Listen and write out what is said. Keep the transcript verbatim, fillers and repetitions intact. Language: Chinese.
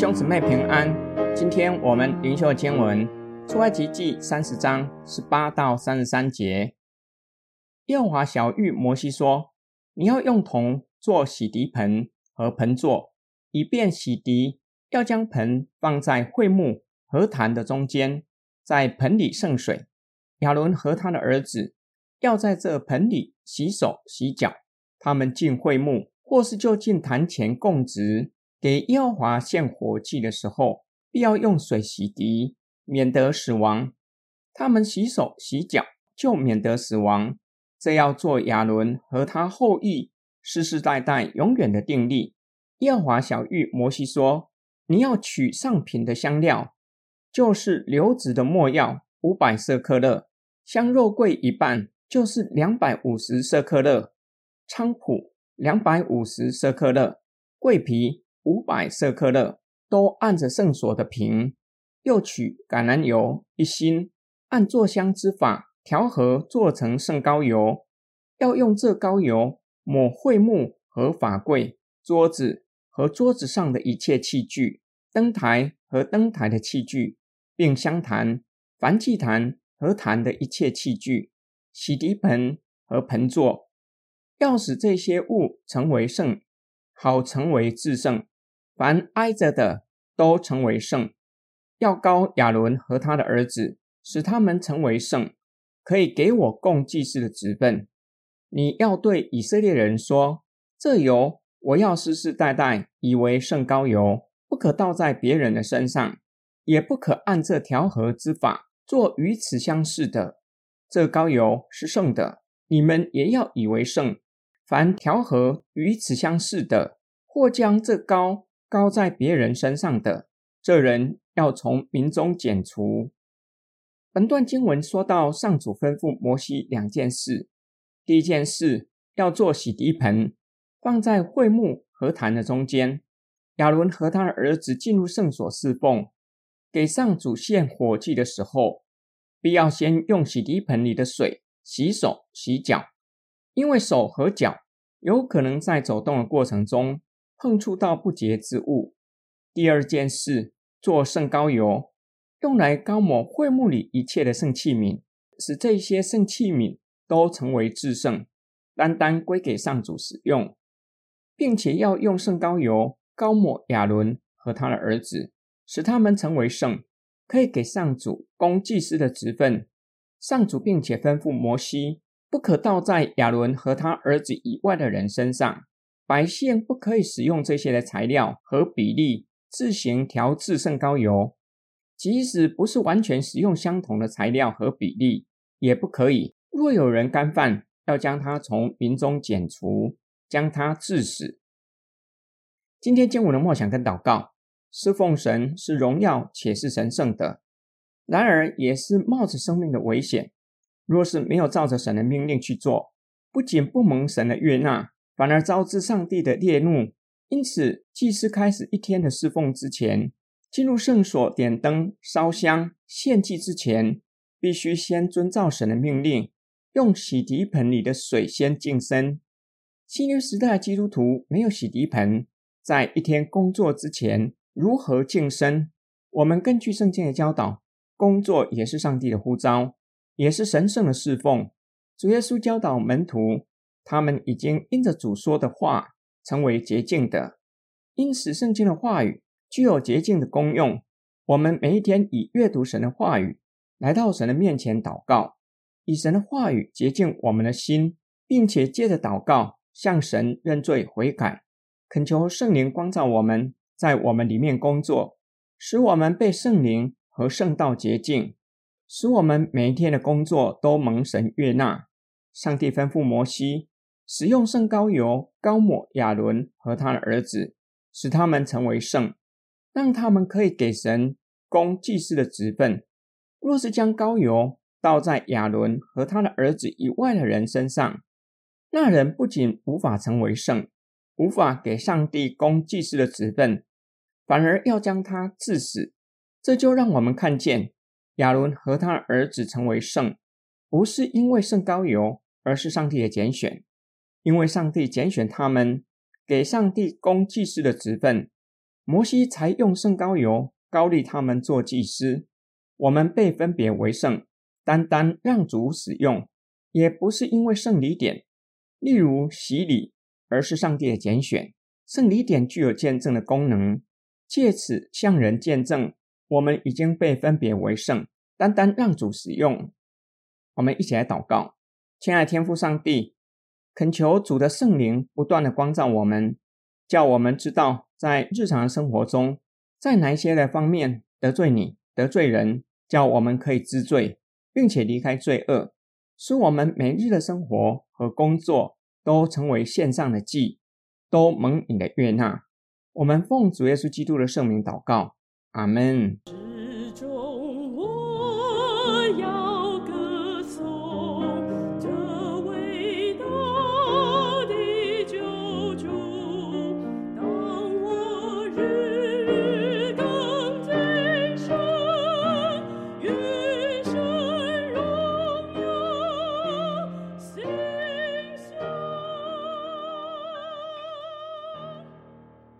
兄姊妹平安，今天我们灵修经文出埃及记三十章十八到三十三节。耶和华小谕摩西说，你要用铜做洗涤盆和盆座，以便洗涤，要将盆放在会幕和坛的中间，在盆里盛水。亚伦和他的儿子要在这盆里洗手洗脚，他们进会幕或是就近坛前供职，给耶和华献火祭的时候，必要用水洗涤，免得死亡。他们洗手洗脚，就免得死亡。这要做亚伦和他后裔世世代代永远的定例。耶和华小谕摩西说，你要取上品的香料，就是硫脂的没药五百舍客勒，香肉桂一半，就是两百五十舍客勒，菖蒲两百五十舍客勒，桂皮五百舍客勒，都按着圣所的瓶。又取橄榄油一欣，按做香之法调和做成圣膏油，要用这膏油抹会幕和法柜、桌子和桌子上的一切器具，灯台和灯台的器具，并香坛、燔祭坛和坛的一切器具，洗涤盆和盆座，要使这些物成为圣，好成为至圣。凡挨着的都成为圣，要膏亚伦和他的儿子，使他们成为圣，可以给我供祭司的职分。你要对以色列人说，这油我要世世代代以为圣膏油，不可倒在别人的身上，也不可按这调和之法做与此相似的。这膏油是圣的，你们也要以为圣。凡调和与此相似的，或将这膏膏在别人身上的，这人要从民中剪除。本段经文说到上主吩咐摩西两件事。第一件事，要做洗涤盆，放在会幕和坛的中间。亚伦和他的儿子进入圣所侍奉，给上主献火祭的时候，必要先用洗涤盆里的水洗手洗脚，因为手和脚有可能在走动的过程中碰触到不洁之物。第二件事，做圣膏油，用来膏抹会幕里一切的圣器皿，使这些圣器皿都成为至圣，单单归给上主使用，并且要用圣膏油膏抹亚伦和他的儿子，使他们成为圣，可以给上主供祭司的职分。上主并且吩咐摩西，不可倒在亚伦和他儿子以外的人身上，百姓不可以使用这些的材料和比例自行调制圣膏油，即使不是完全使用相同的材料和比例也不可以。若有人干犯，要将他从民中剪除，将他治死。今天经文的默想跟祷告，侍奉神是荣耀且是神圣的，然而也是冒着生命的危险。若是没有照着神的命令去做，不仅不蒙神的悦纳，反而招致上帝的烈怒。因此祭司开始一天的侍奉之前，进入圣所点灯烧香献祭之前，必须先遵照神的命令，用洗涤盆里的水先净身。新约时代的基督徒没有洗涤盆，在一天工作之前如何净身？我们根据圣经的教导，工作也是上帝的呼召，也是神圣的侍奉。主耶稣教导门徒，他们已经因着主说的话成为洁净的，因此圣经的话语具有洁净的功用。我们每一天以阅读神的话语，来到神的面前祷告，以神的话语洁净我们的心，并且借着祷告向神认罪悔改，恳求圣灵光照我们，在我们里面工作，使我们被圣灵和圣道洁净，使我们每一天的工作都蒙神悦纳。上帝吩咐摩西使用圣膏油膏抹亚伦和他的儿子，使他们成为圣，让他们可以给神供祭司的职分。若是将膏油倒在亚伦和他的儿子以外的人身上，那人不仅无法成为圣，无法给上帝供祭司的职分，反而要将他治死。这就让我们看见亚伦和他的儿子成为圣，不是因为圣膏油，而是上帝的拣选。因为上帝拣选他们，给上帝供祭司的职分。摩西才用圣膏油膏立他们做祭司。我们被分别为圣，单单让主使用，也不是因为圣礼典，例如洗礼，而是上帝的拣选。圣礼典具有见证的功能，借此向人见证我们已经被分别为圣，单单让主使用。我们一起来祷告。亲爱的天父上帝，恳求主的圣灵不断的光照我们，叫我们知道在日常的生活中，在哪一些的方面得罪你、得罪人，叫我们可以知罪，并且离开罪恶，使我们每日的生活和工作都成为献上的祭，都蒙你的悦纳。我们奉主耶稣基督的圣名祷告，阿们。